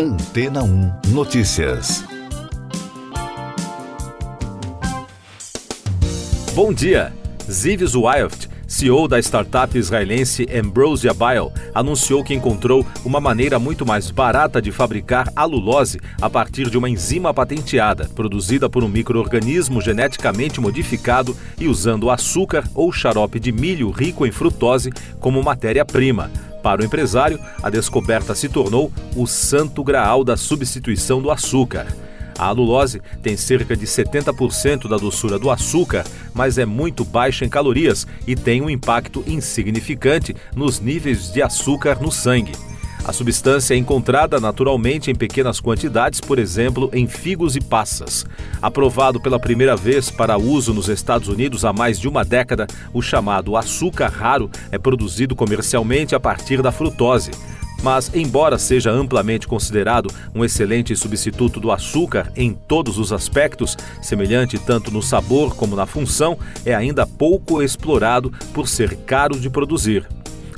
Antena 1 Notícias. Bom dia! Ziv Zouaift, CEO da startup israelense Ambrosia Bio, anunciou que encontrou uma maneira muito mais barata de fabricar alulose a partir de uma enzima patenteada, produzida por um micro-organismo geneticamente modificado e usando açúcar ou xarope de milho rico em frutose como matéria-prima. Para o empresário, a descoberta se tornou o santo graal da substituição do açúcar. A alulose tem cerca de 70% da doçura do açúcar, mas é muito baixa em calorias e tem um impacto insignificante nos níveis de açúcar no sangue. A substância é encontrada naturalmente em pequenas quantidades, por exemplo, em figos e passas. Aprovado pela primeira vez para uso nos Estados Unidos há mais de uma década, o chamado açúcar raro é produzido comercialmente a partir da frutose. Mas, embora seja amplamente considerado um excelente substituto do açúcar em todos os aspectos, semelhante tanto no sabor como na função, é ainda pouco explorado por ser caro de produzir.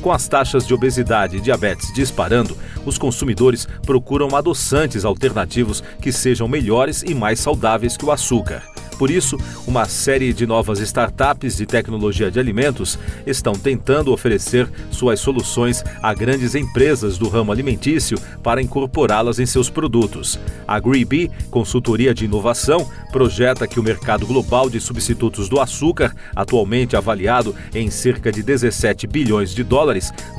Com as taxas de obesidade e diabetes disparando, os consumidores procuram adoçantes alternativos que sejam melhores e mais saudáveis que o açúcar. Por isso, uma série de novas startups de tecnologia de alimentos estão tentando oferecer suas soluções a grandes empresas do ramo alimentício para incorporá-las em seus produtos. A Greenbee, consultoria de inovação, projeta que o mercado global de substitutos do açúcar, atualmente avaliado em cerca de $17 bilhões,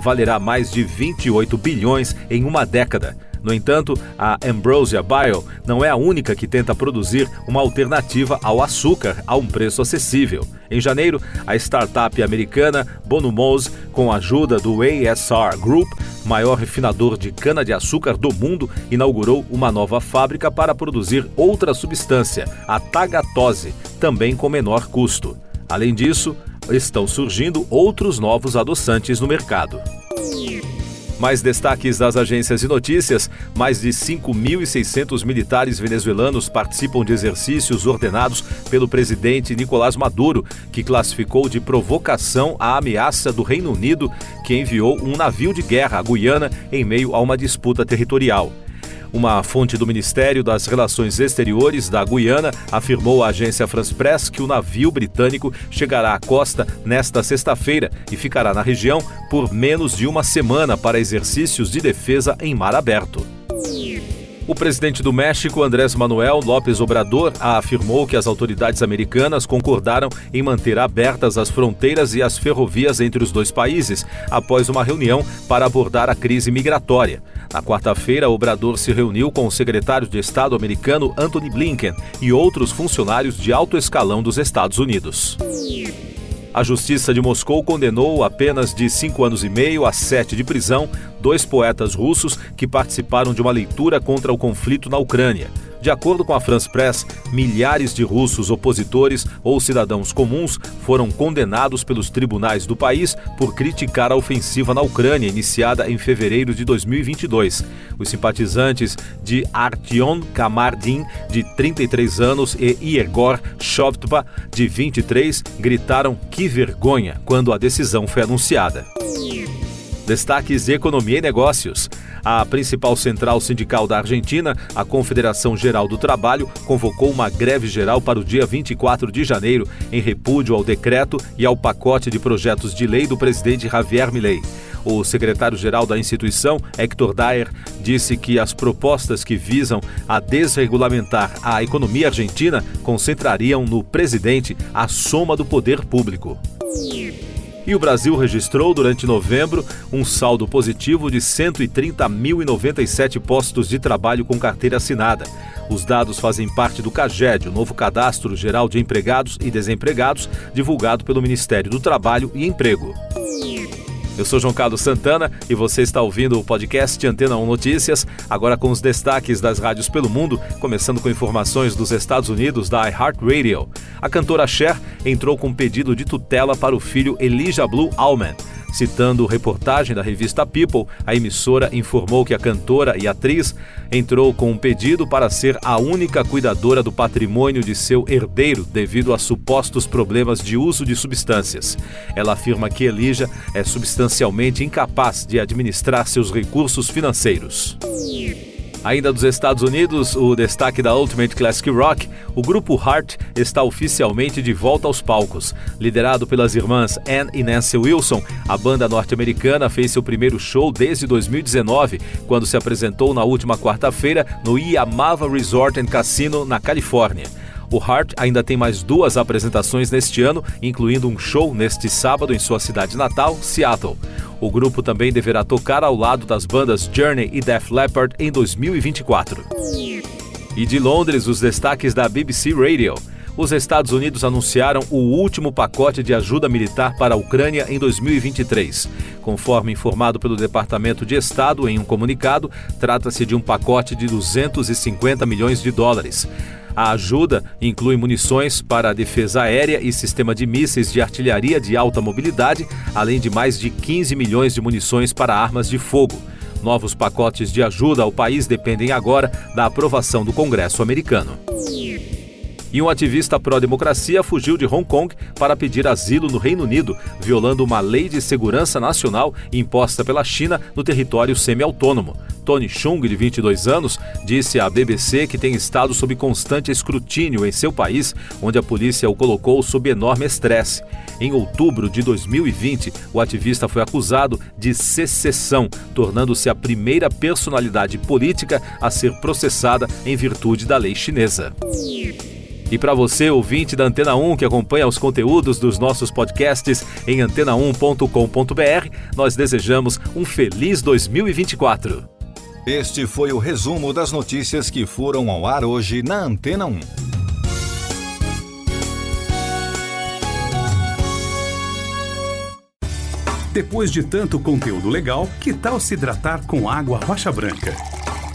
valerá mais de $28 bilhões em uma década. No entanto, a Ambrosia Bio não é a única que tenta produzir uma alternativa ao açúcar a um preço acessível. Em janeiro, a startup americana Bonumose, com a ajuda do ASR Group, maior refinador de cana-de-açúcar do mundo, inaugurou uma nova fábrica para produzir outra substância, a tagatose, também com menor custo. Além disso, estão surgindo outros novos adoçantes no mercado. Mais destaques das agências de notícias. Mais de 5.600 militares venezuelanos participam de exercícios ordenados pelo presidente Nicolás Maduro, que classificou de provocação a ameaça do Reino Unido, que enviou um navio de guerra à Guiana em meio a uma disputa territorial. Uma fonte do Ministério das Relações Exteriores da Guiana afirmou à agência France Presse que o navio britânico chegará à costa nesta sexta-feira e ficará na região por menos de uma semana para exercícios de defesa em mar aberto. O presidente do México, Andrés Manuel López Obrador, afirmou que as autoridades americanas concordaram em manter abertas as fronteiras e as ferrovias entre os dois países, após uma reunião para abordar a crise migratória. Na quarta-feira, Obrador se reuniu com o secretário de Estado americano Anthony Blinken e outros funcionários de alto escalão dos Estados Unidos. A Justiça de Moscou condenou a penas de 5 anos e meio a 7 de prisão 2 poetas russos que participaram de uma leitura contra o conflito na Ucrânia. De acordo com a France Presse, milhares de russos opositores ou cidadãos comuns foram condenados pelos tribunais do país por criticar a ofensiva na Ucrânia, iniciada em fevereiro de 2022. Os simpatizantes de Artyom Kamardin, de 33 anos, e Iegor Shovtba, de 23, gritaram "que vergonha" quando a decisão foi anunciada. Destaques de Economia e Negócios. A principal central sindical da Argentina, a Confederação Geral do Trabalho, convocou uma greve geral para o dia 24 de janeiro, em repúdio ao decreto e ao pacote de projetos de lei do presidente Javier Milei. O secretário-geral da instituição, Héctor Dyer, disse que as propostas que visam a desregulamentar a economia argentina concentrariam no presidente a soma do poder público. E o Brasil registrou, durante novembro, um saldo positivo de 130.097 postos de trabalho com carteira assinada. Os dados fazem parte do CAGED, o novo Cadastro Geral de Empregados e Desempregados, divulgado pelo Ministério do Trabalho e Emprego. Eu sou João Carlos Santana e você está ouvindo o podcast Antena 1 Notícias, agora com os destaques das rádios pelo mundo, começando com informações dos Estados Unidos da iHeartRadio. A cantora Cher entrou com um pedido de tutela para o filho Elijah Blue Allman. Citando reportagem da revista People, a emissora informou que a cantora e atriz entrou com um pedido para ser a única cuidadora do patrimônio de seu herdeiro devido a supostos problemas de uso de substâncias. Ela afirma que Elijah é substancialmente incapaz de administrar seus recursos financeiros. Ainda dos Estados Unidos, o destaque da Ultimate Classic Rock, o grupo Heart está oficialmente de volta aos palcos. Liderado pelas irmãs Ann e Nancy Wilson, a banda norte-americana fez seu primeiro show desde 2019, quando se apresentou na última quarta-feira no Yamava Resort and Casino, na Califórnia. O Heart ainda tem mais 2 apresentações neste ano, incluindo um show neste sábado em sua cidade natal, Seattle. O grupo também deverá tocar ao lado das bandas Journey e Def Leppard em 2024. E de Londres, os destaques da BBC Radio. Os Estados Unidos anunciaram o último pacote de ajuda militar para a Ucrânia em 2023. Conforme informado pelo Departamento de Estado em um comunicado, trata-se de um pacote de US$ 250 milhões. A ajuda inclui munições para a defesa aérea e sistema de mísseis de artilharia de alta mobilidade, além de mais de 15 milhões de munições para armas de fogo. Novos pacotes de ajuda ao país dependem agora da aprovação do Congresso americano. E um ativista pró-democracia fugiu de Hong Kong para pedir asilo no Reino Unido, violando uma lei de segurança nacional imposta pela China no território semi-autônomo. Tony Chung, de 22 anos, disse à BBC que tem estado sob constante escrutínio em seu país, onde a polícia o colocou sob enorme estresse. Em outubro de 2020, o ativista foi acusado de secessão, tornando-se a primeira personalidade política a ser processada em virtude da lei chinesa. E para você, ouvinte da Antena 1, que acompanha os conteúdos dos nossos podcasts em antena1.com.br, nós desejamos um feliz 2024. Este foi o resumo das notícias que foram ao ar hoje na Antena 1. Depois de tanto conteúdo legal, que tal se hidratar com água Rocha Branca?